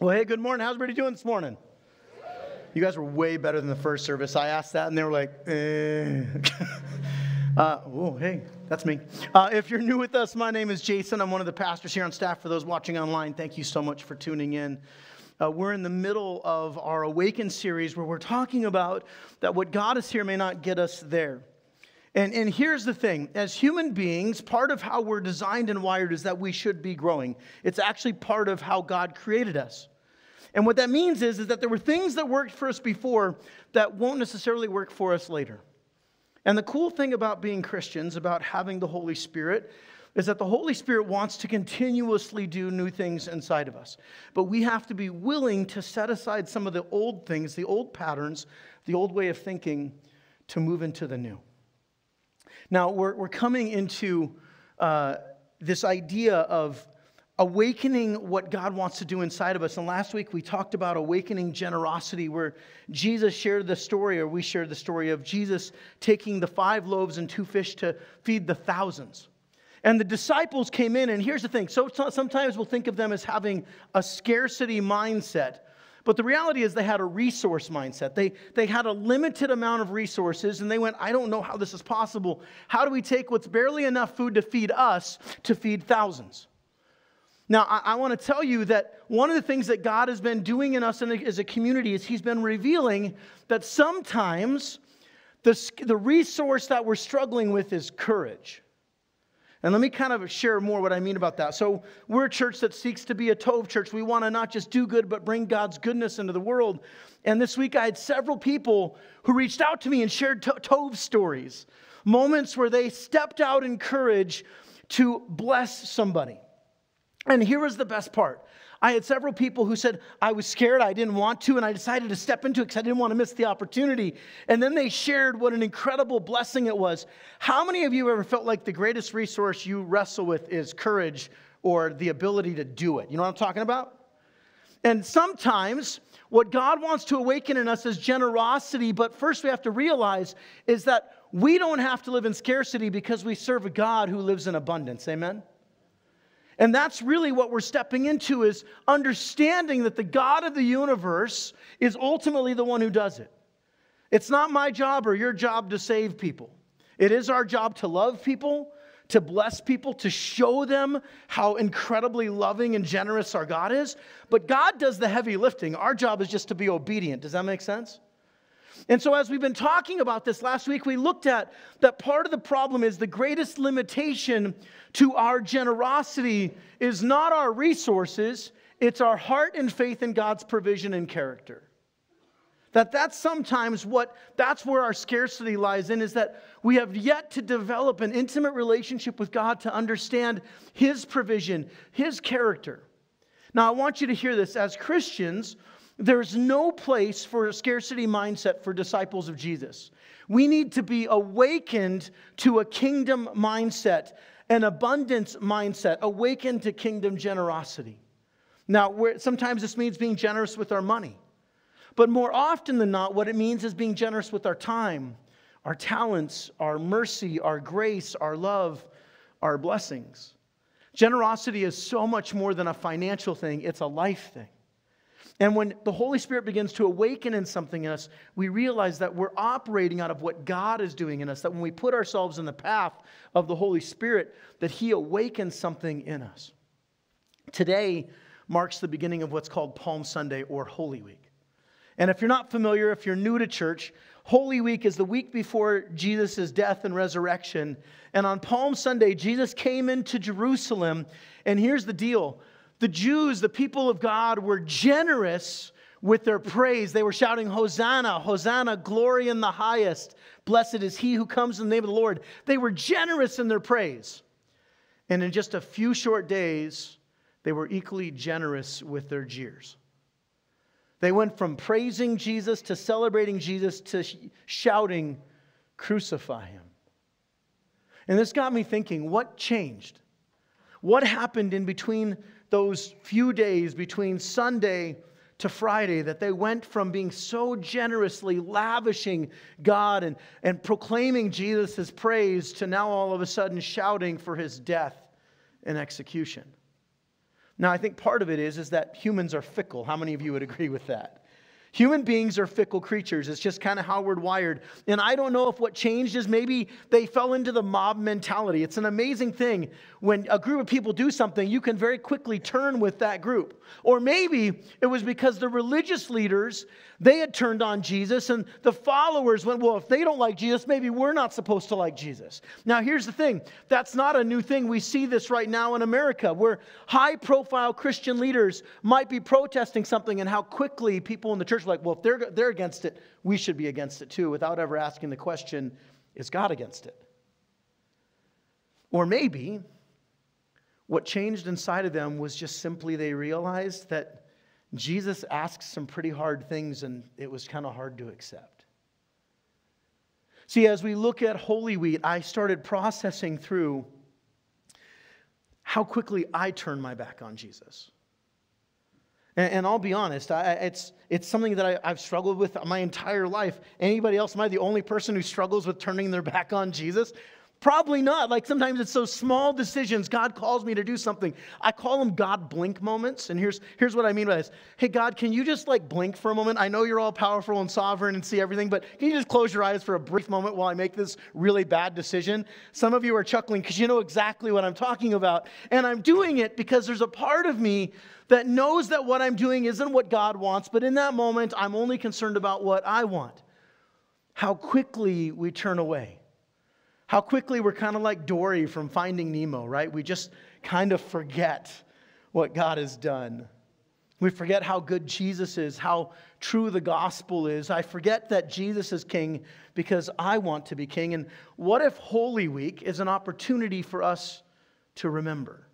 Well, hey, good morning. How's everybody doing this morning? You guys were way better than the first service. I asked that, and they were like, oh, hey, that's me. If you're new with us, my name is Jason. I'm one of the pastors here on staff. For those watching online, thank you so much for tuning in. We're in the middle of our Awaken series where we're talking about that what God is here may not get us there. And here's the thing. As human beings, part of how we're designed and wired is that we should be growing. It's actually part of how God created us. And what that means is that there were things that worked for us before that won't necessarily work for us later. And the cool thing about being Christians, about having the Holy Spirit, is that the Holy Spirit wants to continuously do new things inside of us. But we have to be willing to set aside some of the old things, the old patterns, the old way of thinking, to move into the new. Now, we're coming into this idea of awakening what God wants to do inside of us. And last week we talked about awakening generosity, where Jesus shared the story, or we shared the story of Jesus taking the 5 loaves and 2 fish to feed the thousands. And the disciples came in, and here's the thing. So sometimes we'll think of them as having a scarcity mindset. But the reality is they had a resource mindset. They had a limited amount of resources, and they went, I don't know how this is possible. How do we take what's barely enough food to feed us to feed thousands? Now, I want to tell you that one of the things that God has been doing in us as a community is he's been revealing that sometimes the resource that we're struggling with is courage. And let me kind of share more what I mean about that. So we're a church that seeks to be a Tov church. We want to not just do good, but bring God's goodness into the world. And this week I had several people who reached out to me and shared Tov stories, moments where they stepped out in courage to bless somebody. And here was the best part. I had several people who said, I was scared, I didn't want to, and I decided to step into it because I didn't want to miss the opportunity. And then they shared what an incredible blessing it was. How many of you ever felt like the greatest resource you wrestle with is courage or the ability to do it? You know what I'm talking about? And sometimes what God wants to awaken in us is generosity, but first we have to realize is that we don't have to live in scarcity because we serve a God who lives in abundance. Amen? And that's really what we're stepping into, is understanding that the God of the universe is ultimately the one who does it. It's not my job or your job to save people. It is our job to love people, to bless people, to show them how incredibly loving and generous our God is. But God does the heavy lifting. Our job is just to be obedient. Does that make sense? And so as we've been talking about this last week, we looked at that part of the problem is the greatest limitation to our generosity is not our resources, it's our heart and faith in God's provision and character. That's sometimes that's where our scarcity lies in, is that we have yet to develop an intimate relationship with God to understand His provision, His character. Now I want you to hear this. As Christians, there's no place for a scarcity mindset for disciples of Jesus. We need to be awakened to a kingdom mindset, an abundance mindset, awakened to kingdom generosity. Now, sometimes this means being generous with our money. But more often than not, what it means is being generous with our time, our talents, our mercy, our grace, our love, our blessings. Generosity is so much more than a financial thing. It's a life thing. And when the Holy Spirit begins to awaken in something in us, we realize that we're operating out of what God is doing in us, that when we put ourselves in the path of the Holy Spirit, that He awakens something in us. Today marks the beginning of what's called Palm Sunday, or Holy Week. And if you're not familiar, if you're new to church, Holy Week is the week before Jesus' death and resurrection. And on Palm Sunday, Jesus came into Jerusalem, and here's the deal. The Jews, the people of God, were generous with their praise. They were shouting, Hosanna, Hosanna, glory in the highest. Blessed is he who comes in the name of the Lord. They were generous in their praise. And in just a few short days, they were equally generous with their jeers. They went from praising Jesus to celebrating Jesus to shouting, crucify him. And this got me thinking, what changed? What happened in between those few days between Sunday to Friday that they went from being so generously lavishing God and proclaiming Jesus' praise to now all of a sudden shouting for his death and execution? Now, I think part of it is that humans are fickle. How many of you would agree with that? Human beings are fickle creatures. It's just kind of how we're wired. And I don't know if what changed is maybe they fell into the mob mentality. It's an amazing thing. When a group of people do something, you can very quickly turn with that group. Or maybe it was because the religious leaders, they had turned on Jesus, and the followers went, well, if they don't like Jesus, maybe we're not supposed to like Jesus. Now, here's the thing. That's not a new thing. We see this right now in America, where high-profile Christian leaders might be protesting something, and how quickly people in the church like, well, if they're against it, we should be against it too, without ever asking the question, is God against it? Or maybe what changed inside of them was just simply they realized that Jesus asks some pretty hard things, and it was kind of hard to accept. See, as we look at Holy Wheat, I started processing through how quickly I turn my back on Jesus. And I'll be honest, it's something that I've struggled with my entire life. Anybody else? Am I the only person who struggles with turning their back on Jesus? Probably not. Like, sometimes it's those small decisions. God calls me to do something. I call them God blink moments. And here's what I mean by this. Hey, God, can you just like blink for a moment? I know you're all powerful and sovereign and see everything, but can you just close your eyes for a brief moment while I make this really bad decision? Some of you are chuckling because you know exactly what I'm talking about. And I'm doing it because there's a part of me that knows that what I'm doing isn't what God wants, but in that moment, I'm only concerned about what I want. How quickly we turn away. How quickly we're kind of like Dory from Finding Nemo, right? We just kind of forget what God has done. We forget how good Jesus is, how true the gospel is. I forget that Jesus is king because I want to be king. And what if Holy Week is an opportunity for us to remember?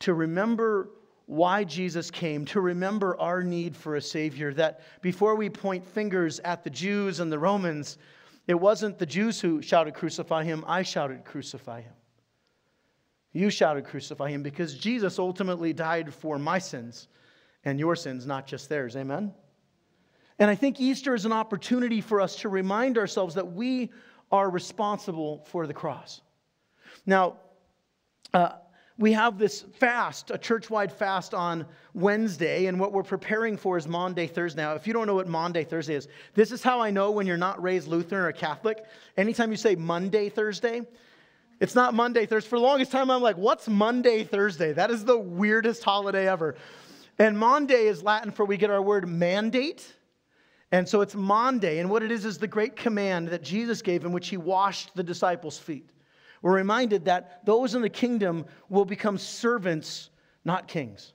To remember why Jesus came, to remember our need for a Savior, that before we point fingers at the Jews and the Romans, it wasn't the Jews who shouted, "Crucify him." I shouted, "Crucify him." You shouted, "Crucify him," because Jesus ultimately died for my sins and your sins, not just theirs. Amen? And I think Easter is an opportunity for us to remind ourselves that we are responsible for the cross. Now, we have this fast, a church-wide fast on Wednesday, and what we're preparing for is Maundy Thursday. Now, if you don't know what Maundy Thursday is, this is how I know when you're not raised Lutheran or Catholic. Anytime you say Monday Thursday, it's not Monday Thursday. For the longest time, I'm like, what's Monday Thursday? That is the weirdest holiday ever. And Maundy is Latin for we get our word mandate. And so it's Maundy, and what it is the great command that Jesus gave in which he washed the disciples' feet. We're reminded that those in the kingdom will become servants, not kings.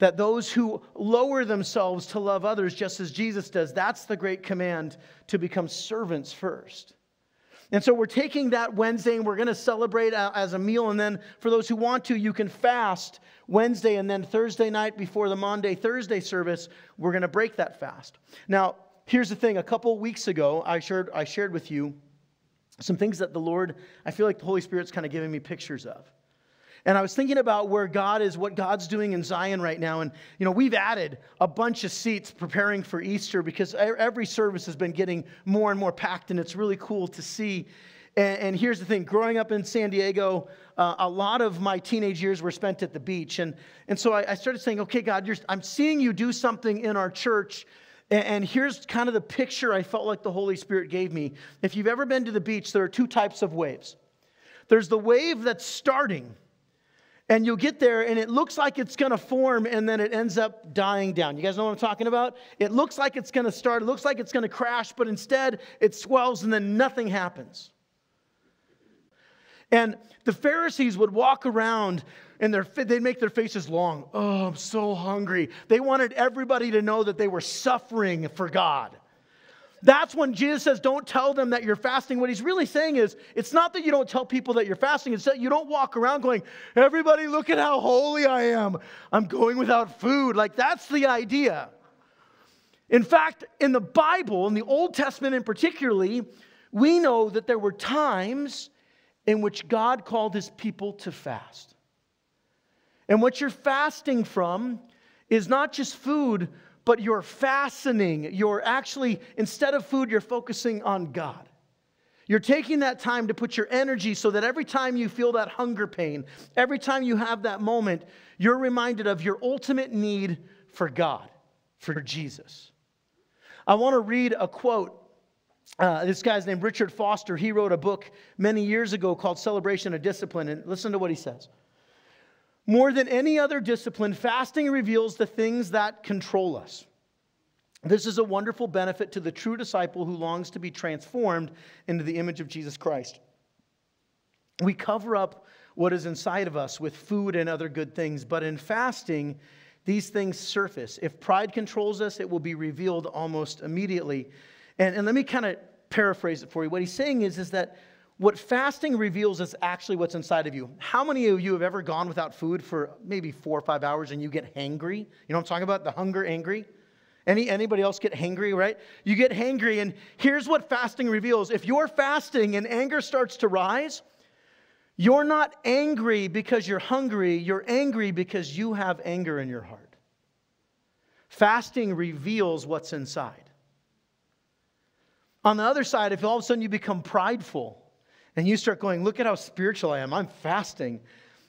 That those who lower themselves to love others just as Jesus does, that's the great command, to become servants first. And so we're taking that Wednesday and we're going to celebrate as a meal. And then for those who want to, you can fast Wednesday, and then Thursday night before the Maundy Thursday service, we're going to break that fast. Now, here's the thing. A couple weeks ago, I shared with you some things that the Lord, I feel like the Holy Spirit's kind of giving me pictures of. And I was thinking about where God is, what God's doing in Zion right now. And, you know, we've added a bunch of seats preparing for Easter because every service has been getting more and more packed, and it's really cool to see. And here's the thing. Growing up in San Diego, a lot of my teenage years were spent at the beach. And so I started saying, okay, God, I'm seeing you do something in our church. And here's kind of the picture I felt like the Holy Spirit gave me. If you've ever been to the beach, there are two types of waves. There's the wave that's starting, and you'll get there, and it looks like it's going to form, and then it ends up dying down. You guys know what I'm talking about? It looks like it's going to start. It looks like it's going to crash, but instead it swells, and then nothing happens. And the Pharisees would walk around, and they'd make their faces long. Oh, I'm so hungry. They wanted everybody to know that they were suffering for God. That's when Jesus says, don't tell them that you're fasting. What he's really saying is, it's not that you don't tell people that you're fasting. It's that you don't walk around going, everybody, look at how holy I am. I'm going without food. Like, that's the idea. In fact, in the Bible, in the Old Testament in particularly, we know that there were times in which God called his people to fast. And what you're fasting from is not just food, but you're fastening. You're actually, instead of food, you're focusing on God. You're taking that time to put your energy so that every time you feel that hunger pain, every time you have that moment, you're reminded of your ultimate need for God, for Jesus. I want to read a quote. This guy's named Richard Foster. He wrote a book many years ago called Celebration of Discipline. And listen to what he says. More than any other discipline, fasting reveals the things that control us. This is a wonderful benefit to the true disciple who longs to be transformed into the image of Jesus Christ. We cover up what is inside of us with food and other good things, but in fasting, these things surface. If pride controls us, it will be revealed almost immediately. And let me kind of paraphrase it for you. What he's saying is that what fasting reveals is actually what's inside of you. How many of you have ever gone without food for maybe 4 or 5 hours and you get hangry? You know what I'm talking about? The hunger, angry? Anybody else get hangry, right? You get hangry, and here's what fasting reveals. If you're fasting and anger starts to rise, you're not angry because you're hungry. You're angry because you have anger in your heart. Fasting reveals what's inside. On the other side, if all of a sudden you become prideful and you start going, look at how spiritual I am, I'm fasting,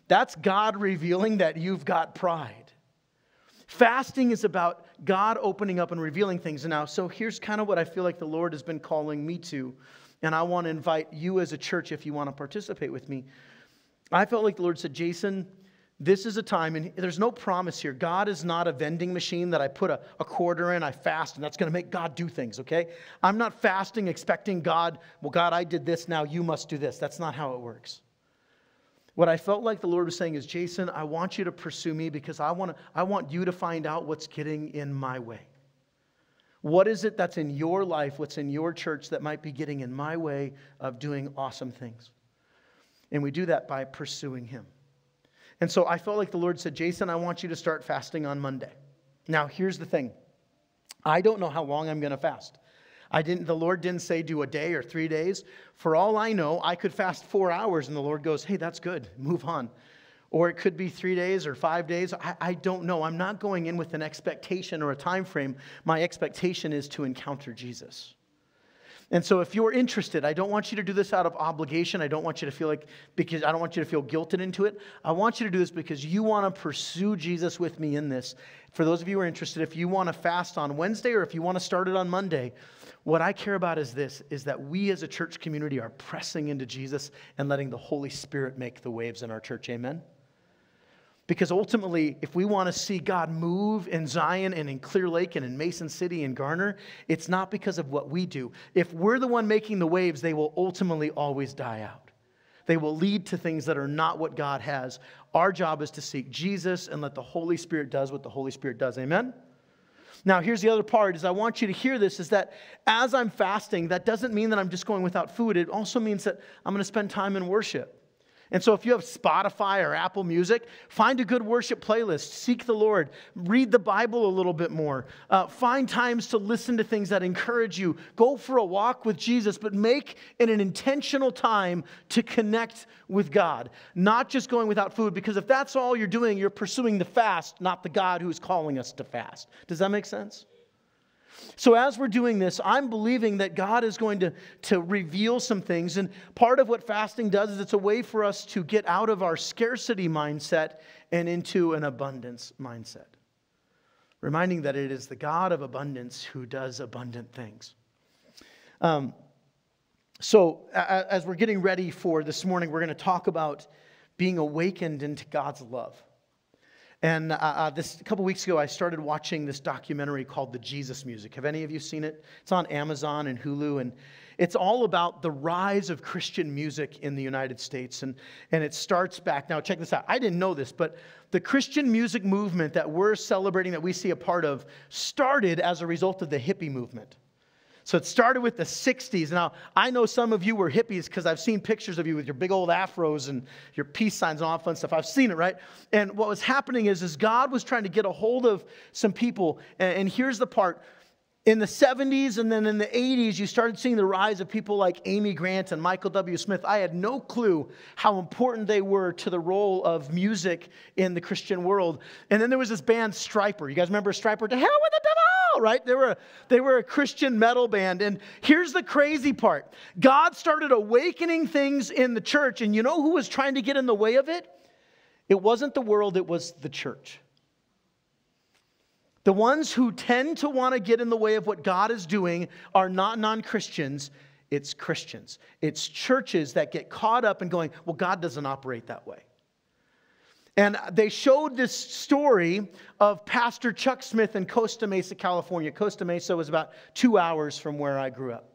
that's God revealing that you've got pride. Fasting is about God opening up and revealing things. And now, so here's kind of what I feel like the Lord has been calling me to. And I want to invite you as a church, if you want to participate with me. I felt like the Lord said, Jason, this is a time, and there's no promise here. God is not a vending machine that I put a quarter in, I fast, and that's going to make God do things, okay? I'm not fasting expecting God, well, God, I did this, now you must do this. That's not how it works. What I felt like the Lord was saying is, Jason, I want you to pursue me because I want you to find out what's getting in my way. What is it that's in your life, what's in your church that might be getting in my way of doing awesome things? And we do that by pursuing Him. And so I felt like the Lord said, Jason, I want you to start fasting on Monday. Now, here's the thing. I don't know how long I'm going to fast. The Lord didn't say do a day or 3 days. For all I know, I could fast 4 hours and the Lord goes, hey, that's good, move on. Or it could be 3 days or 5 days. I don't know. I'm not going in with an expectation or a time frame. My expectation is to encounter Jesus. And so if you're interested, I don't want you to do this out of obligation. I don't want you to feel like, because I don't want you to feel guilted into it. I want you to do this because you want to pursue Jesus with me in this. For those of you who are interested, if you want to fast on Wednesday or if you want to start it on Monday, what I care about is this, is that we as a church community are pressing into Jesus and letting the Holy Spirit make the waves in our church. Amen? Because ultimately, if we want to see God move in Zion and in Clear Lake and in Mason City and Garner, it's not because of what we do. If we're the one making the waves, they will ultimately always die out. They will lead to things that are not what God has. Our job is to seek Jesus and let the Holy Spirit does what the Holy Spirit does. Amen? Now, here's the other part is I want you to hear this, is that as I'm fasting, that doesn't mean that I'm just going without food. It also means that I'm going to spend time in worship. And so if you have Spotify or Apple Music, find a good worship playlist. Seek the Lord. Read the Bible a little bit more. Find times to listen to things that encourage you. Go for a walk with Jesus, but make it an intentional time to connect with God. Not just going without food, because if that's all you're doing, you're pursuing the fast, not the God who is calling us to fast. Does that make sense? So as we're doing this, I'm believing that God is going to reveal some things. And part of what fasting does is it's a way for us to get out of our scarcity mindset and into an abundance mindset. Reminding that it is the God of abundance who does abundant things. So as we're getting ready for this morning, we're going to talk about being awakened into God's love. And a couple weeks ago, I started watching this documentary called The Jesus Music. Have any of you seen it? It's on Amazon and Hulu, and it's all about the rise of Christian music in the United States. And it starts back, now check this out. I didn't know this, but the Christian music movement that we're celebrating, that we see a part of, started as a result of the hippie movement. So it started with the 60s. Now, I know some of you were hippies because I've seen pictures of you with your big old afros and your peace signs and all that fun stuff. I've seen it, right? And what was happening is God was trying to get a hold of some people. And here's the part. In the 70s and then in the 80s, you started seeing the rise of people like Amy Grant and Michael W. Smith. I had no clue how important they were to the role of music in the Christian world. And then there was this band, Striper. You guys remember Striper? To hell with the devil! metal, right? They were a Christian metal band. And here's the crazy part. God started awakening things in the church. And you know who was trying to get in the way of it? It wasn't the world. It was the church. The ones who tend to want to get in the way of what God is doing are not non-Christians. It's Christians. It's churches that get caught up and going, well, God doesn't operate that way. And they showed this story of Pastor Chuck Smith in Costa Mesa, California. Costa Mesa was about 2 hours from where I grew up.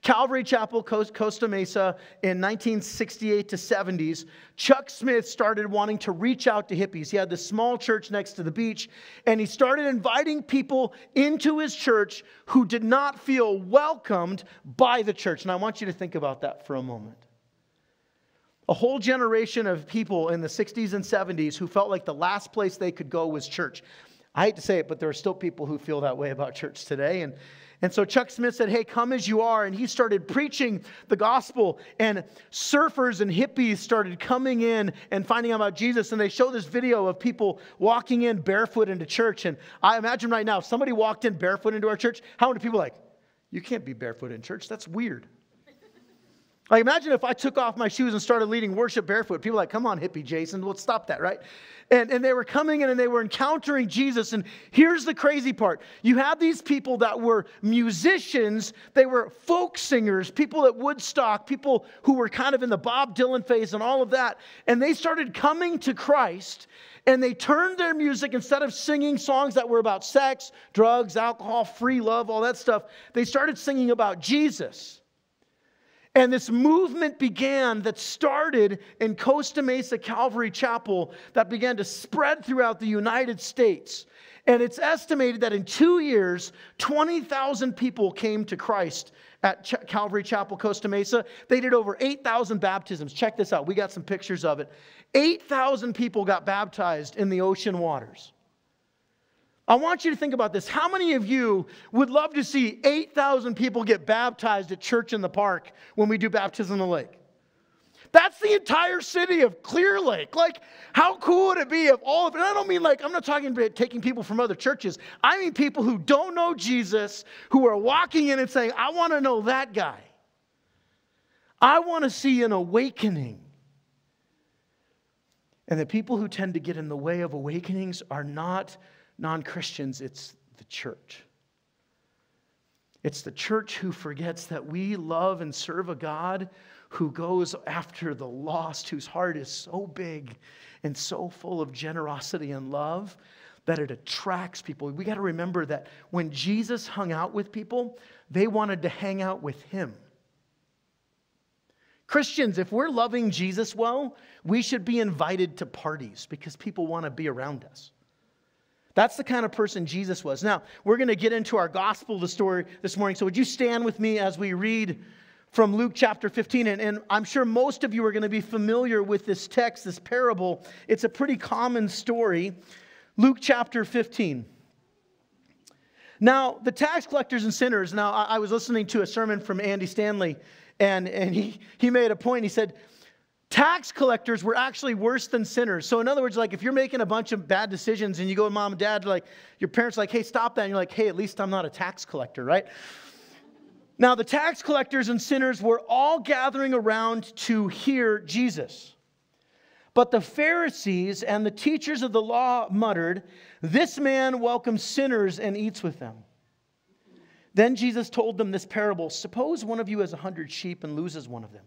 Calvary Chapel, Costa Mesa, in 1968 to 70s, Chuck Smith started wanting to reach out to hippies. He had this small church next to the beach, and he started inviting people into his church who did not feel welcomed by the church. And I want you to think about that for a moment. A whole generation of people in the 60s and 70s who felt like the last place they could go was church. I hate to say it, but there are still people who feel that way about church today. And so Chuck Smith said, hey, come as you are. And he started preaching the gospel. And surfers and hippies started coming in and finding out about Jesus. And they show this video of people walking in barefoot into church. And I imagine right now, if somebody walked in barefoot into our church, how many people are like, you can't be barefoot in church. That's weird. Like, imagine if I took off my shoes and started leading worship barefoot. People are like, come on, hippie Jason, let's stop that, right? And they were coming in and they were encountering Jesus. And here's the crazy part. You had these people that were musicians. They were folk singers, people at Woodstock, people who were kind of in the Bob Dylan phase and all of that. And they started coming to Christ. And they turned their music, instead of singing songs that were about sex, drugs, alcohol, free love, all that stuff, they started singing about Jesus. And this movement began that started in Costa Mesa Calvary Chapel that began to spread throughout the United States. And it's estimated that in 2 years, 20,000 people came to Christ at Calvary Chapel, Costa Mesa. They did over 8,000 baptisms. Check this out. We got some pictures of it. 8,000 people got baptized in the ocean waters. I want you to think about this. How many of you would love to see 8,000 people get baptized at Church in the Park when we do Baptism in the Lake? That's the entire city of Clear Lake. Like, how cool would it be if all of it? And I don't mean like, I'm not talking about taking people from other churches. I mean people who don't know Jesus, who are walking in and saying, I want to know that guy. I want to see an awakening. And the people who tend to get in the way of awakenings are not non-Christians, it's the church. It's the church who forgets that we love and serve a God who goes after the lost, whose heart is so big and so full of generosity and love that it attracts people. We got to remember that when Jesus hung out with people, they wanted to hang out with him. Christians, if we're loving Jesus well, we should be invited to parties because people want to be around us. That's the kind of person Jesus was. Now, we're going to get into our gospel this morning. So would you stand with me as we read from Luke chapter 15? And I'm sure most of you are going to be familiar with this text, this parable. It's a pretty common story. Luke chapter 15. Now, the tax collectors and sinners. Now, I was listening to a sermon from Andy Stanley, and he made a point. He said, tax collectors were actually worse than sinners. So in other words, like if you're making a bunch of bad decisions and you go to mom and dad, like your parents are like, hey, stop that. And you're like, hey, at least I'm not a tax collector, right? Now the tax collectors and sinners were all gathering around to hear Jesus. But the Pharisees and the teachers of the law muttered, this man welcomes sinners and eats with them. Then Jesus told them this parable. Suppose one of you has 100 sheep and loses one of them.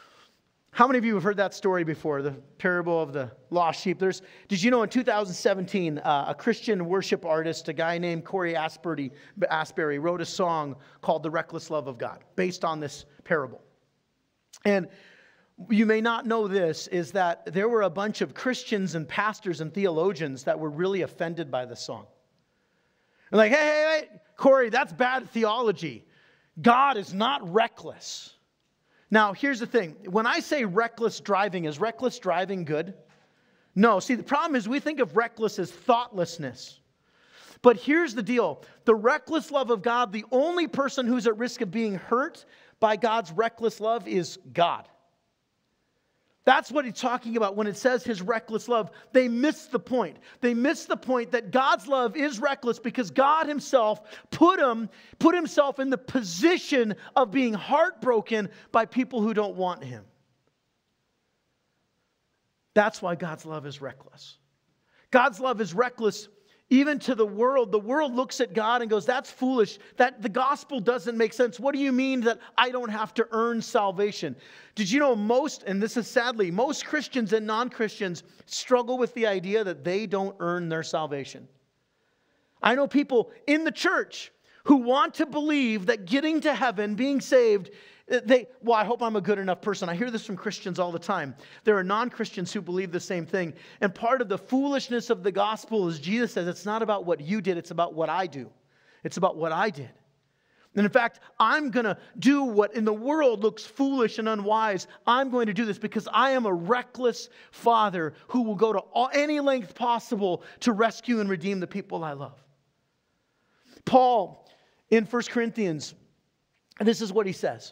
How many of you have heard that story before, the parable of the lost sheep? Did you know in 2017, a Christian worship artist, a guy named Corey Asbury, wrote a song called The Reckless Love of God, based on this parable. And you may not know this, is that there were a bunch of Christians and pastors and theologians that were really offended by the song. They're like, hey, Corey, that's bad theology. God is not reckless. Now, here's the thing. When I say reckless driving, is reckless driving good? No. See, the problem is we think of reckless as thoughtlessness. But here's the deal. The reckless love of God, the only person who's at risk of being hurt by God's reckless love is God. That's what he's talking about when it says his reckless love. They miss the point. They miss the point that God's love is reckless because God himself put himself in the position of being heartbroken by people who don't want him. That's why God's love is reckless. God's love is reckless even to the world. The world looks at God and goes, that's foolish. That the gospel doesn't make sense. What do you mean that I don't have to earn salvation? Did you know most, and this is sadly, most Christians and non-Christians struggle with the idea that they don't earn their salvation. I know people in the church who want to believe that getting to heaven, being saved, well, I hope I'm a good enough person. I hear this from Christians all the time. There are non-Christians who believe the same thing. And part of the foolishness of the gospel is Jesus says, it's not about what you did, it's about what I do. It's about what I did. And in fact, I'm going to do what in the world looks foolish and unwise. I'm going to do this because I am a reckless father who will go to any length possible to rescue and redeem the people I love. Paul, in 1 Corinthians, this is what he says.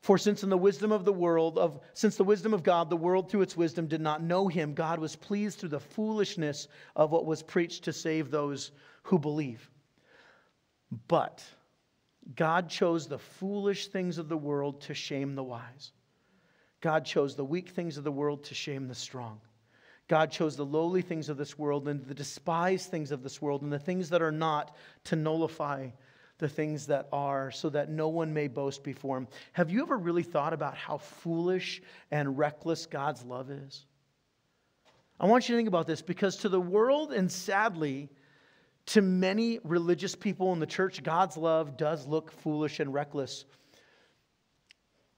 For since in the wisdom of the world, since the wisdom of God, the world through its wisdom did not know him, God was pleased through the foolishness of what was preached to save those who believe. But God chose the foolish things of the world to shame the wise. God chose the weak things of the world to shame the strong. God chose the lowly things of this world and the despised things of this world and the things that are not to nullify the things that are, so that no one may boast before him. Have you ever really thought about how foolish and reckless God's love is? I want you to think about this, because to the world, and sadly, to many religious people in the church, God's love does look foolish and reckless,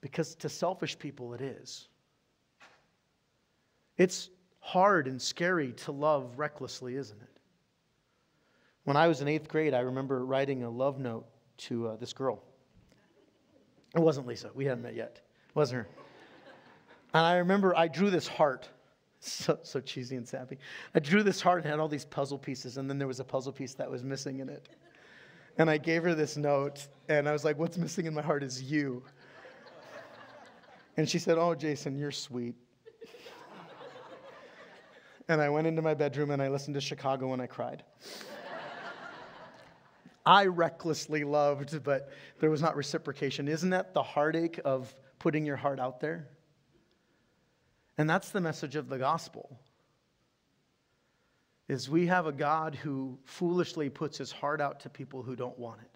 because to selfish people it is. It's hard and scary to love recklessly, isn't it? When I was in 8th grade, I remember writing a love note to this girl. It wasn't Lisa. We hadn't met yet. It wasn't her. And I remember I drew this heart. So cheesy and sappy. I drew this heart and had all these puzzle pieces, and then there was a puzzle piece that was missing in it. And I gave her this note, and I was like, what's missing in my heart is you. And she said, oh, Jason, you're sweet. And I went into my bedroom, and I listened to Chicago, and I cried. I recklessly loved, but there was not reciprocation. Isn't that the heartache of putting your heart out there? And that's the message of the gospel, is we have a God who foolishly puts his heart out to people who don't want it,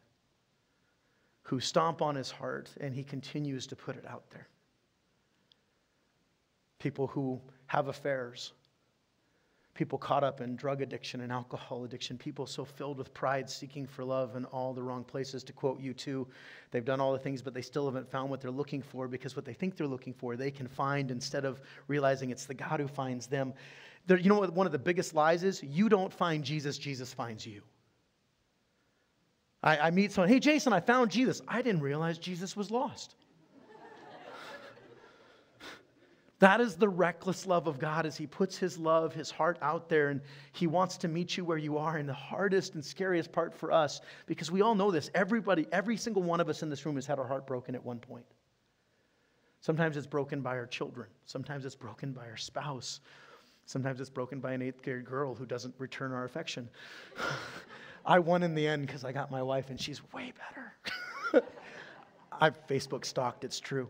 who stomp on his heart, and he continues to put it out there. People who have affairs. People caught up in drug addiction and alcohol addiction. People so filled with pride, seeking for love in all the wrong places. To quote U2, they've done all the things, but they still haven't found what they're looking for, because what they think they're looking for, they can find, instead of realizing it's the God who finds them. You know what one of the biggest lies is? You don't find Jesus, Jesus finds you. I meet someone, hey, Jason, I found Jesus. I didn't realize Jesus was lost. That is the reckless love of God, as he puts his love, his heart out there, and he wants to meet you where you are. And the hardest and scariest part for us, because we all know this, everybody, every single one of us in this room has had our heart broken at one point. Sometimes it's broken by our children. Sometimes it's broken by our spouse. Sometimes it's broken by an 8th grade girl who doesn't return our affection. I won in the end because I got my wife, and she's way better. I've Facebook stalked, it's true.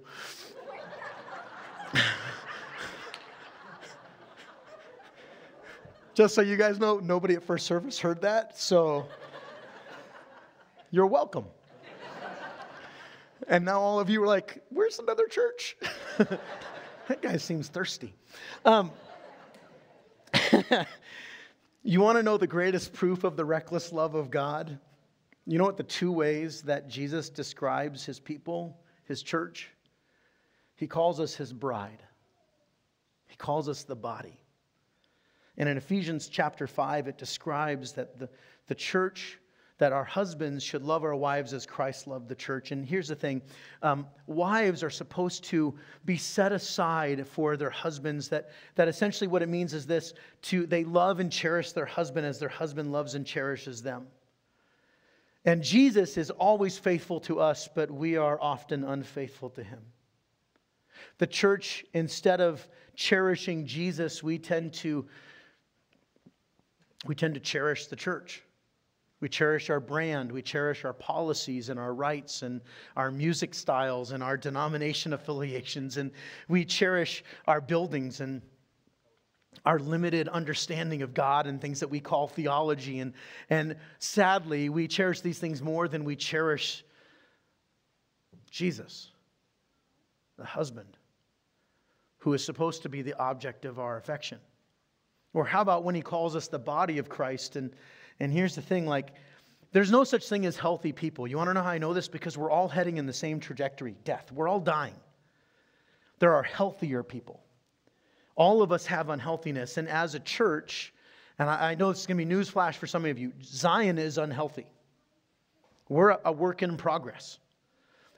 Just so you guys know, nobody at first service heard that, so you're welcome. And now all of you are like, where's another church? That guy seems thirsty. You want to know the greatest proof of the reckless love of God? You know what the two ways that Jesus describes his people, his church? He calls us his bride. He calls us the body. And in Ephesians chapter 5, it describes that the church, that our husbands should love our wives as Christ loved the church. And here's the thing. Wives are supposed to be set aside for their husbands. That essentially what it means is this. They love and cherish their husband as their husband loves and cherishes them. And Jesus is always faithful to us, but we are often unfaithful to him. The church, instead of cherishing Jesus, we tend to cherish the church. We cherish our brand. We cherish our policies and our rights and our music styles and our denomination affiliations. And we cherish our buildings and our limited understanding of God and things that we call theology. And sadly, we cherish these things more than we cherish Jesus, the husband, who is supposed to be the object of our affection. Or how about when he calls us the body of Christ? And here's the thing, there's no such thing as healthy people. You want to know how I know this? Because we're all heading in the same trajectory, death. We're all dying. There are healthier people. All of us have unhealthiness. And as a church, and I know this is going to be newsflash for some of you, Zion is unhealthy. We're a work in progress.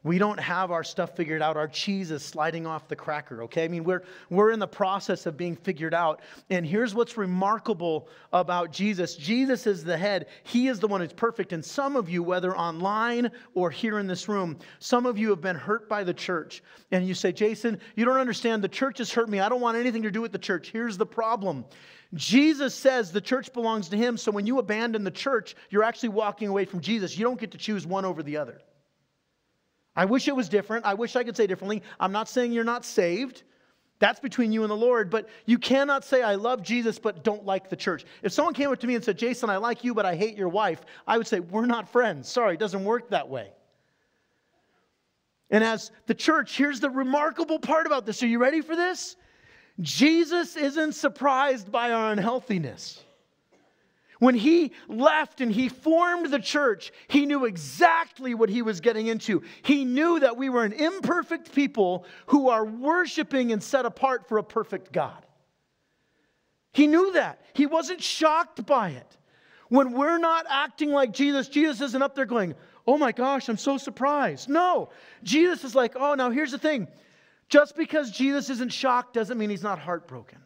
We don't have our stuff figured out. Our cheese is sliding off the cracker, okay? I mean, we're in the process of being figured out. And here's what's remarkable about Jesus. Jesus is the head. He is the one who's perfect. And some of you, whether online or here in this room, some of you have been hurt by the church. And you say, Jason, you don't understand. The church has hurt me. I don't want anything to do with the church. Here's the problem. Jesus says the church belongs to him. So when you abandon the church, you're actually walking away from Jesus. You don't get to choose one over the other. I wish it was different. I wish I could say differently. I'm not saying you're not saved. That's between you and the Lord. But you cannot say, I love Jesus, but don't like the church. If someone came up to me and said, Jason, I like you, but I hate your wife, I would say, we're not friends. Sorry, it doesn't work that way. And as the church, here's the remarkable part about this. Are you ready for this? Jesus isn't surprised by our unhealthiness. When he left and he formed the church, he knew exactly what he was getting into. He knew that we were an imperfect people who are worshiping and set apart for a perfect God. He knew that. He wasn't shocked by it. When we're not acting like Jesus, Jesus isn't up there going, oh my gosh, I'm so surprised. No, Jesus is like, oh, now here's the thing. Just because Jesus isn't shocked doesn't mean he's not heartbroken.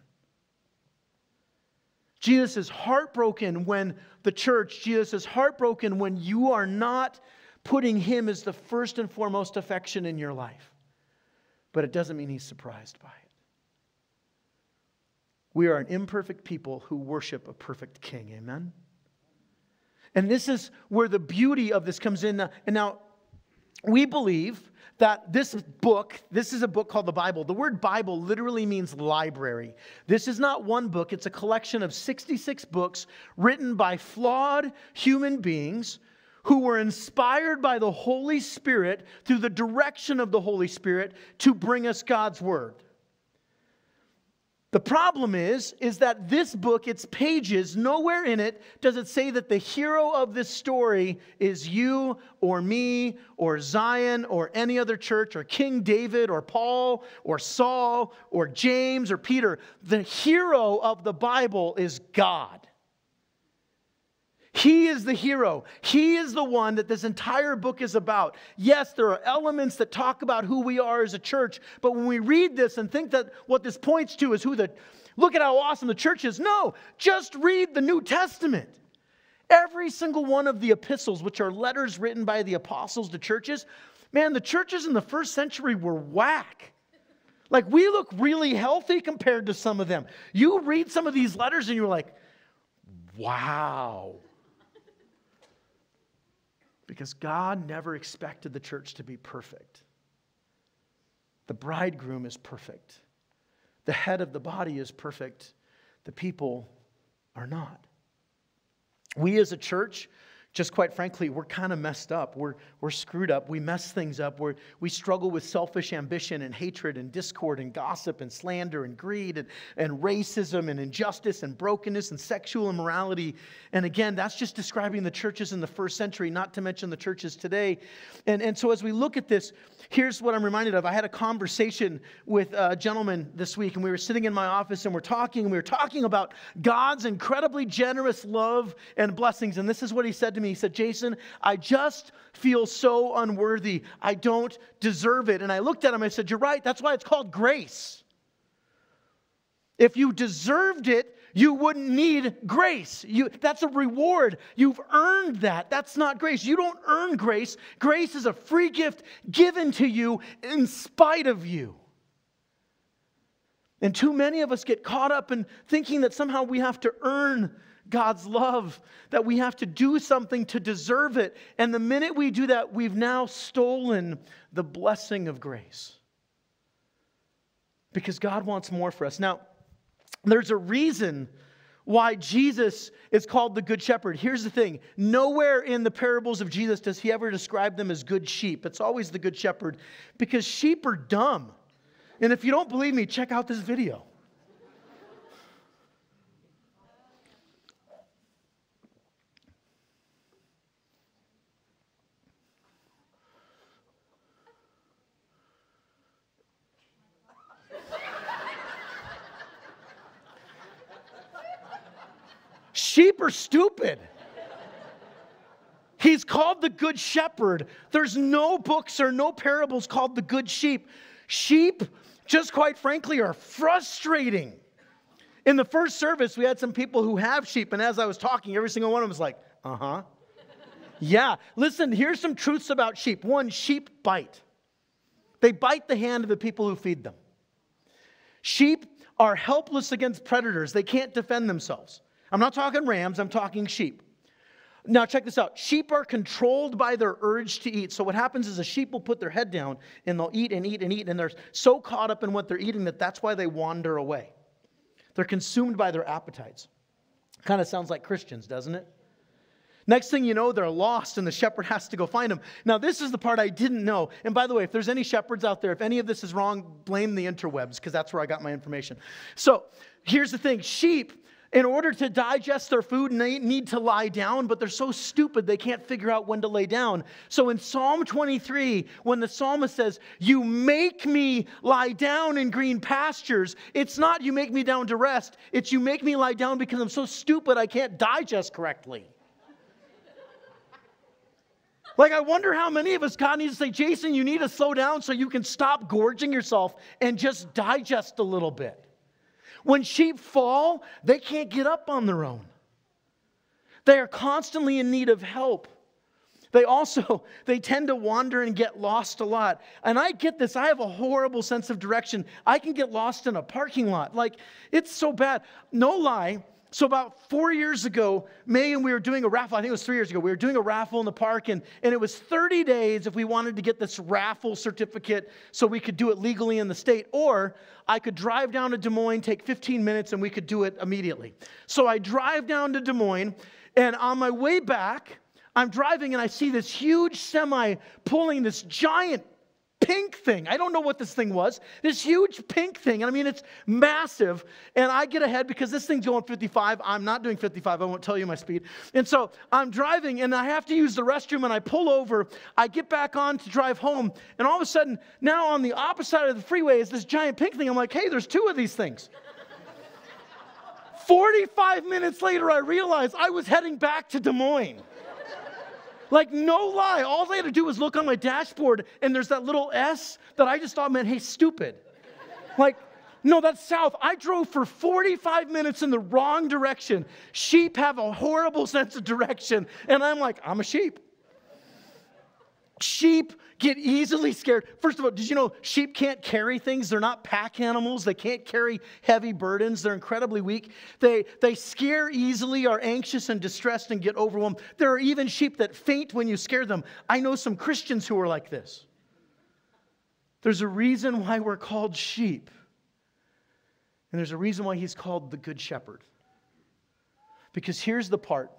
Jesus is heartbroken when the church, Jesus is heartbroken when you are not putting him as the first and foremost affection in your life. But it doesn't mean he's surprised by it. We are an imperfect people who worship a perfect king. Amen? And this is where the beauty of this comes in. And now, we believe that this is a book called the Bible. The word Bible literally means library. This is not one book. It's a collection of 66 books written by flawed human beings who were inspired by the Holy Spirit through the direction of the Holy Spirit to bring us God's word. The problem is that this book, its pages, nowhere in it does it say that the hero of this story is you or me or Zion or any other church or King David or Paul or Saul or James or Peter. The hero of the Bible is God. He is the hero. He is the one that this entire book is about. Yes, there are elements that talk about who we are as a church, but when we read this and think that what this points to is look at how awesome the church is. No, just read the New Testament. Every single one of the epistles, which are letters written by the apostles to churches, man, the churches in the first century were whack. Like, we look really healthy compared to some of them. You read some of these letters and you're like, wow. Because God never expected the church to be perfect. The bridegroom is perfect. The head of the body is perfect. The people are not. We as a church Just quite frankly, we're kind of messed up. We're screwed up. We mess things up. We struggle with selfish ambition and hatred and discord and gossip and slander and greed and racism and injustice and brokenness and sexual immorality. And again, that's just describing the churches in the first century, not to mention the churches today. And so as we look at this, here's what I'm reminded of. I had a conversation with a gentleman this week, and we were sitting in my office and we were talking about God's incredibly generous love and blessings. And this is what he said to me. He said, "Jason, I just feel so unworthy. I don't deserve it." And I looked at him. I said, "You're right. That's why it's called grace. If you deserved it, you wouldn't need grace. That's a reward. You've earned that. That's not grace. You don't earn grace. Grace is a free gift given to you in spite of you." And too many of us get caught up in thinking that somehow we have to earn God's love, that we have to do something to deserve it. And the minute we do that, we've now stolen the blessing of grace, because God wants more for us. Now, there's a reason why Jesus is called the Good Shepherd. Here's the thing. Nowhere in the parables of Jesus does he ever describe them as good sheep. It's always the Good Shepherd, because sheep are dumb. And if you don't believe me, check out this video. Sheep are stupid. He's called the Good Shepherd. There's no books or no parables called the Good Sheep. Sheep, just quite frankly, are frustrating. In the first service, we had some people who have sheep, and as I was talking, every single one of them was like, "Uh-huh. Yeah." Listen, here's some truths about sheep. One, sheep bite. They bite the hand of the people who feed them. Sheep are helpless against predators. They can't defend themselves. I'm not talking rams, I'm talking sheep. Now check this out. Sheep are controlled by their urge to eat. So what happens is a sheep will put their head down and they'll eat and eat and eat, and they're so caught up in what they're eating that that's why they wander away. They're consumed by their appetites. Kind of sounds like Christians, doesn't it? Next thing you know, they're lost and the shepherd has to go find them. Now this is the part I didn't know. And by the way, if there's any shepherds out there, if any of this is wrong, blame the interwebs, because that's where I got my information. So here's the thing. Sheep, in order to digest their food, and they need to lie down, but they're so stupid they can't figure out when to lay down. So in Psalm 23, when the psalmist says, "You make me lie down in green pastures," it's not "you make me down to rest," it's "you make me lie down because I'm so stupid I can't digest correctly." Like, I wonder how many of us God needs to say, "Jason, you need to slow down so you can stop gorging yourself and just digest a little bit." When sheep fall, they can't get up on their own. They are constantly in need of help. They tend to wander and get lost a lot. And I get this. I have a horrible sense of direction. I can get lost in a parking lot. Like, it's so bad. No lie. So about 4 years ago, Megan and we were doing a raffle. I think it was 3 years ago. We were doing a raffle in the park, and it was 30 days if we wanted to get this raffle certificate so we could do it legally in the state, or I could drive down to Des Moines, take 15 minutes, and we could do it immediately. So I drive down to Des Moines, and on my way back, I'm driving, and I see this huge semi pulling this giant pink thing. I don't know what this thing was. This huge pink thing. And I mean, it's massive. And I get ahead because this thing's going 55. I'm not doing 55. I won't tell you my speed. And so I'm driving and I have to use the restroom, and I pull over. I get back on to drive home. And all of a sudden, now on the opposite side of the freeway is this giant pink thing. I'm like, "Hey, there's two of these things." 45 minutes later, I realized I was heading back to Des Moines. Like, no lie, all I had to do was look on my dashboard, and there's that little S that I just thought meant, "Hey, stupid." Like, no, that's south. I drove for 45 minutes in the wrong direction. Sheep have a horrible sense of direction, and I'm like, "I'm a sheep." Sheep get easily scared. First of all, did you know sheep can't carry things? They're not pack animals. They can't carry heavy burdens. They're incredibly weak. They scare easily, are anxious and distressed, and get overwhelmed. There are even sheep that faint when you scare them. I know some Christians who are like this. There's a reason why we're called sheep. And there's a reason why he's called the Good Shepherd. Because here's the part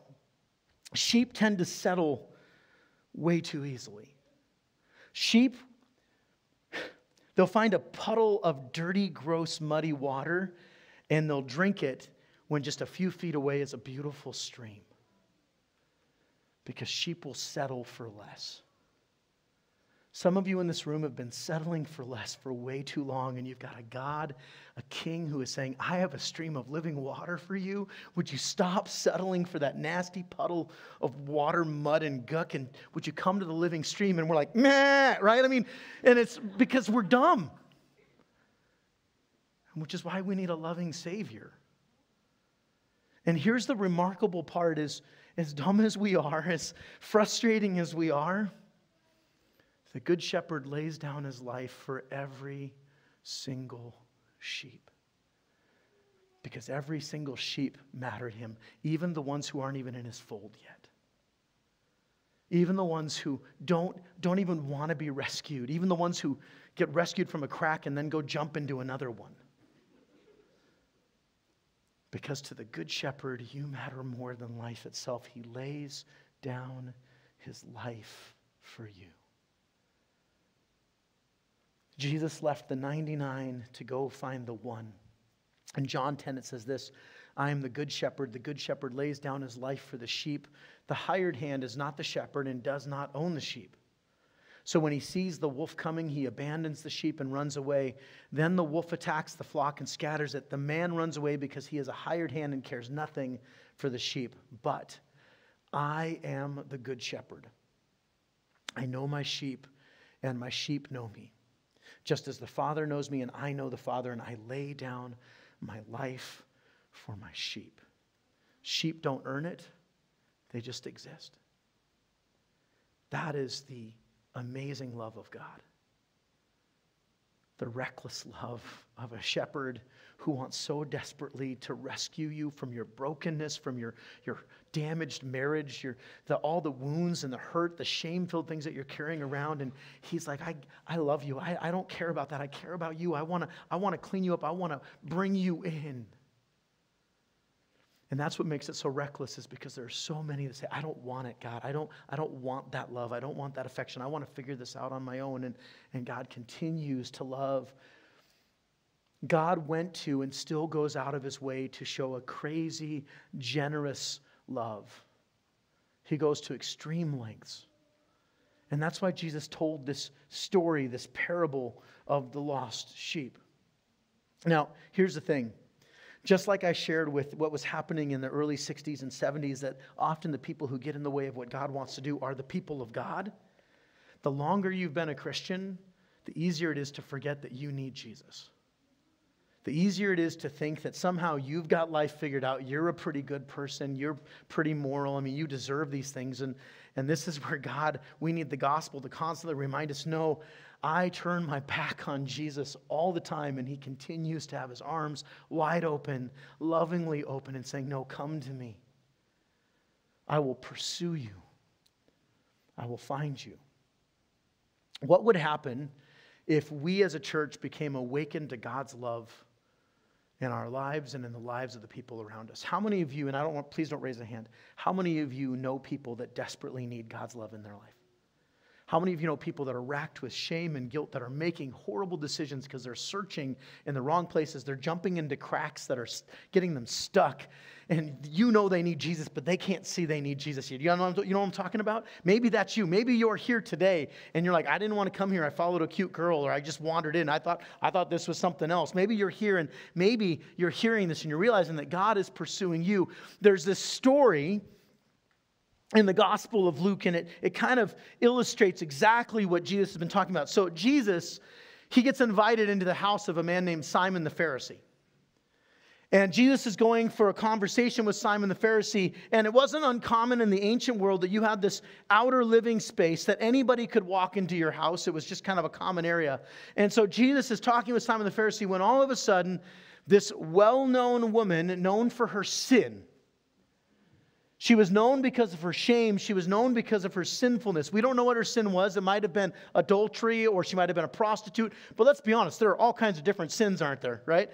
Sheep tend to settle way too easily. Sheep, they'll find a puddle of dirty, gross, muddy water, and they'll drink it when just a few feet away is a beautiful stream. Because sheep will settle for less. Some of you in this room have been settling for less for way too long, and you've got a God, a King who is saying, I have a stream of living water for you. Would you stop settling for that nasty puddle of water, mud, and guck, and would you come to the living stream? And we're like, meh, right? I mean, and it's because we're dumb, which is why we need a loving Savior. And here's the remarkable part is, as dumb as we are, as frustrating as we are, the Good Shepherd lays down his life for every single sheep. Because every single sheep mattered him, even the ones who aren't even in his fold yet. Even the ones who don't even want to be rescued. Even the ones who get rescued from a crack and then go jump into another one. Because to the Good Shepherd, you matter more than life itself. He lays down his life for you. Jesus left the 99 to go find the one. In John 10, it says this, I am the good shepherd. The good shepherd lays down his life for the sheep. The hired hand is not the shepherd and does not own the sheep. So when he sees the wolf coming, he abandons the sheep and runs away. Then the wolf attacks the flock and scatters it. The man runs away because he is a hired hand and cares nothing for the sheep. But I am the good shepherd. I know my sheep, and my sheep know me. Just as the Father knows me, and I know the Father, and I lay down my life for my sheep. Sheep don't earn it. They just exist. That is the amazing love of God. The reckless love of a shepherd who wants so desperately to rescue you from your brokenness, from your damaged marriage, all the wounds and the hurt, the shame-filled things that you're carrying around. And he's like, I love you. I don't care about that. I care about you. I wanna clean you up. I want to bring you in. And that's what makes it so reckless, is because there are so many that say, I don't want it, God. I don't want that love. I don't want that affection. I want to figure this out on my own. And God continues to love. God went to and still goes out of his way to show a crazy, generous love. He goes to extreme lengths. And that's why Jesus told this story, this parable of the lost sheep. Now, here's the thing. Just like I shared with what was happening in the early 60s and 70s, that often the people who get in the way of what God wants to do are the people of God. The longer you've been a Christian, the easier it is to forget that you need Jesus. The easier it is to think that somehow you've got life figured out, you're a pretty good person, you're pretty moral, I mean, you deserve these things. And this is where God, we need the gospel to constantly remind us, no, I turn my back on Jesus all the time, and he continues to have his arms wide open, lovingly open, and saying, no, come to me. I will pursue you. I will find you. What would happen if we as a church became awakened to God's love in our lives and in the lives of the people around us? How many of you, and please don't raise a hand, how many of you know people that desperately need God's love in their life? How many of you know people that are racked with shame and guilt, that are making horrible decisions because they're searching in the wrong places? They're jumping into cracks that are getting them stuck. And you know they need Jesus, but they can't see they need Jesus yet. You know what I'm talking about? Maybe that's you. Maybe you're here today, and you're like, I didn't want to come here. I followed a cute girl, or I just wandered in. I thought this was something else. Maybe you're here, and maybe you're hearing this, and you're realizing that God is pursuing you. There's this story in the Gospel of Luke, and it kind of illustrates exactly what Jesus has been talking about. So Jesus, he gets invited into the house of a man named Simon the Pharisee. And Jesus is going for a conversation with Simon the Pharisee, and it wasn't uncommon in the ancient world that you had this outer living space that anybody could walk into your house. It was just kind of a common area. And so Jesus is talking with Simon the Pharisee when all of a sudden this well-known woman, known for her sin, She was known because of her shame. She was known because of her sinfulness. We don't know what her sin was. It might have been adultery, or she might have been a prostitute. But let's be honest, there are all kinds of different sins, aren't there, right?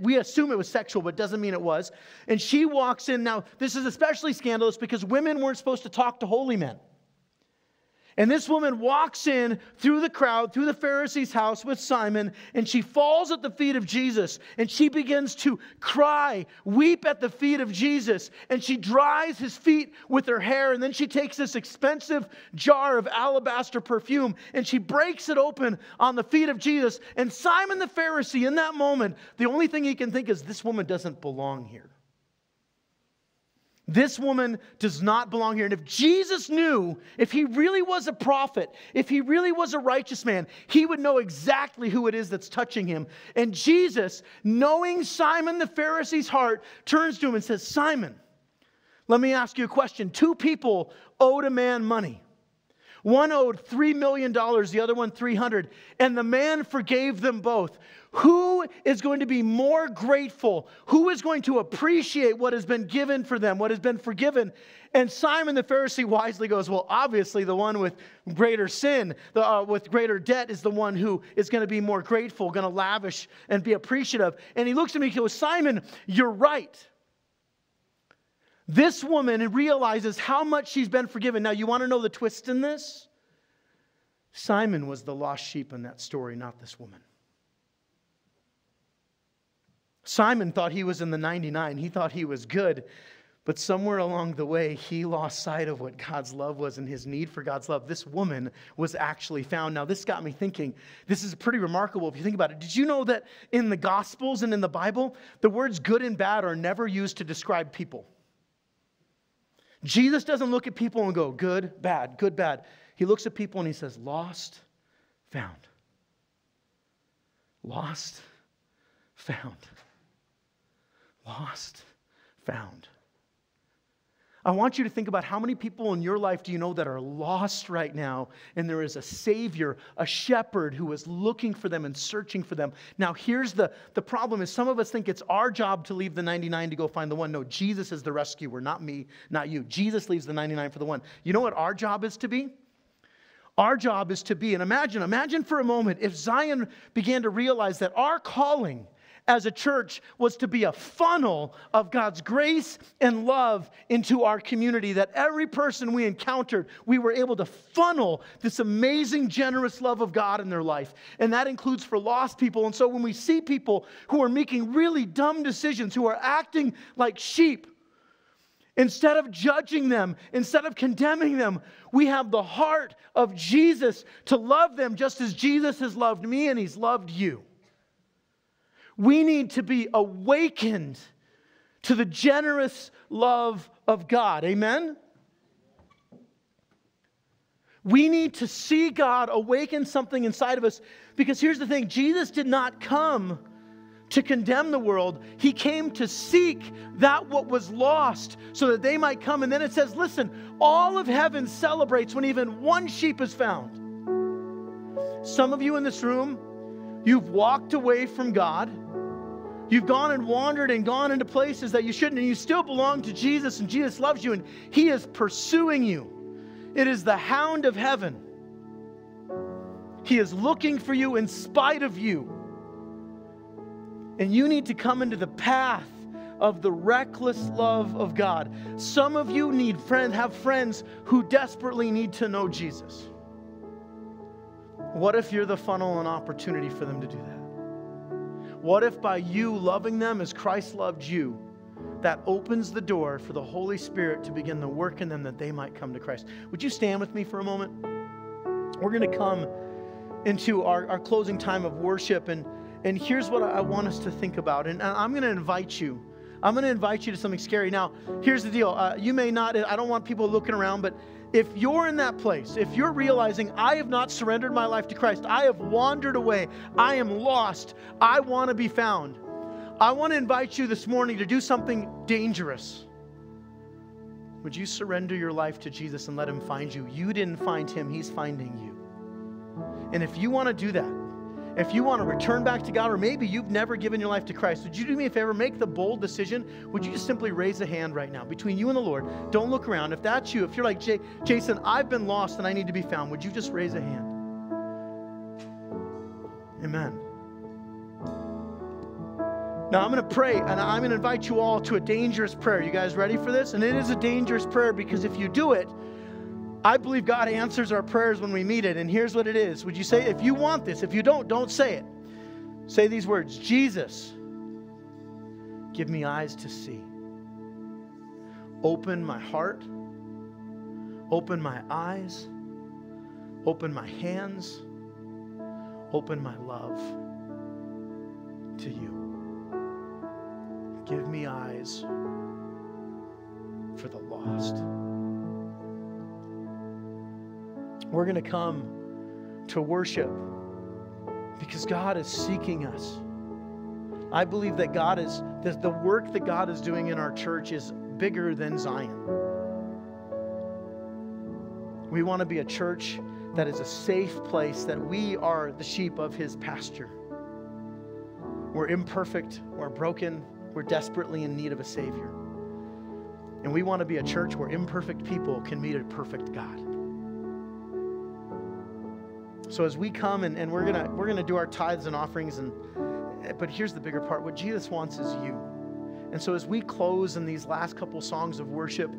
We assume it was sexual, but it doesn't mean it was. And she walks in. Now, this is especially scandalous because women weren't supposed to talk to holy men. And this woman walks in through the crowd, through the Pharisee's house with Simon, and she falls at the feet of Jesus, and she begins to cry, weep at the feet of Jesus, and she dries his feet with her hair, and then she takes this expensive jar of alabaster perfume, and she breaks it open on the feet of Jesus, and Simon the Pharisee, in that moment, the only thing he can think is, this woman doesn't belong here. This woman does not belong here. And if Jesus knew, if he really was a prophet, if he really was a righteous man, he would know exactly who it is that's touching him. And Jesus, knowing Simon the Pharisee's heart, turns to him and says, Simon, let me ask you a question. Two people owed a man money. One owed $3 million, the other one $300. And the man forgave them both. Who is going to be more grateful? Who is going to appreciate what has been given for them, what has been forgiven? And Simon the Pharisee wisely goes, well, obviously the one with greater sin, with greater debt is the one who is going to be more grateful, going to lavish and be appreciative. And he looks at me and goes, Simon, you're right. This woman realizes how much she's been forgiven. Now, you want to know the twist in this? Simon was the lost sheep in that story, not this woman. Simon thought he was in the 99. He thought he was good. But somewhere along the way, he lost sight of what God's love was and his need for God's love. This woman was actually found. Now, this got me thinking. This is pretty remarkable if you think about it. Did you know that in the Gospels and in the Bible, the words good and bad are never used to describe people? Jesus doesn't look at people and go, good, bad, good, bad. He looks at people and he says, lost, found. Lost, found. Lost, found. I want you to think about how many people in your life do you know that are lost right now, and there is a Savior, a shepherd who is looking for them and searching for them. Now, here's the problem is some of us think it's our job to leave the 99 to go find the one. No, Jesus is the rescuer, not me, not you. Jesus leaves the 99 for the one. You know what our job is to be? Our job is to be, and imagine for a moment if Zion began to realize that our calling as a church was to be a funnel of God's grace and love into our community, that every person we encountered, we were able to funnel this amazing, generous love of God in their life. And that includes for lost people. And so when we see people who are making really dumb decisions, who are acting like sheep, instead of judging them, instead of condemning them, we have the heart of Jesus to love them just as Jesus has loved me and he's loved you. We need to be awakened to the generous love of God. Amen? We need to see God awaken something inside of us. Because here's the thing. Jesus did not come to condemn the world. He came to seek that what was lost so that they might come. And then it says, listen, all of heaven celebrates when even one sheep is found. Some of you in this room, you've walked away from God. You've gone and wandered and gone into places that you shouldn't, and you still belong to Jesus, and Jesus loves you, and he is pursuing you. It is the hound of heaven. He is looking for you in spite of you. And you need to come into the path of the reckless love of God. Some of you have friends who desperately need to know Jesus. What if you're the funnel and opportunity for them to do that? What if by you loving them as Christ loved you, that opens the door for the Holy Spirit to begin the work in them that they might come to Christ? Would you stand with me for a moment? We're going to come into our closing time of worship, and here's what I want us to think about. And I'm going to invite you. I'm going to invite you to something scary. Now, here's the deal. I don't want people looking around, but if you're in that place, if you're realizing, I have not surrendered my life to Christ, I have wandered away, I am lost, I want to be found, I want to invite you this morning to do something dangerous. Would you surrender your life to Jesus and let him find you? You didn't find him, he's finding you. And if you want to do that, If you want to return back to God, or maybe you've never given your life to Christ, would you do me a favor? Make the bold decision. Would you just simply raise a hand right now between you and the Lord? Don't look around. If that's you, if you're like, Jason, I've been lost and I need to be found, would you just raise a hand? Amen. Now I'm going to pray, and I'm going to invite you all to a dangerous prayer. You guys ready for this? And it is a dangerous prayer, because if you do it, I believe God answers our prayers when we meet it. And here's what it is. Would you say, if you want this, if you don't say it. Say these words: Jesus, give me eyes to see. Open my heart. Open my eyes. Open my hands. Open my love to you. Give me eyes for the lost. We're going to come to worship because God is seeking us. I believe that the work that God is doing in our church is bigger than Zion. We want to be a church that is a safe place, that we are the sheep of his pasture. We're imperfect, we're broken, we're desperately in need of a Savior. And we want to be a church where imperfect people can meet a perfect God. So as we come and we're gonna do our tithes and offerings, but here's the bigger part. What Jesus wants is you. And so as we close in these last couple songs of worship,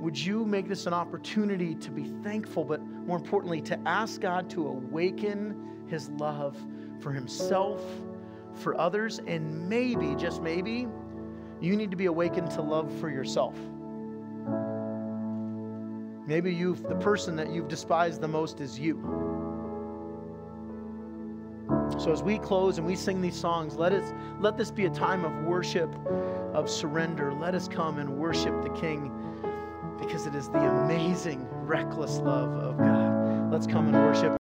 would you make this an opportunity to be thankful, but more importantly, to ask God to awaken his love for himself, for others, and maybe, just maybe, you need to be awakened to love for yourself. Maybe the person that you've despised the most is you. So as we close and we sing these songs, let this be a time of worship, of surrender. Let us come and worship the King, because it is the amazing, reckless love of God. Let's come and worship.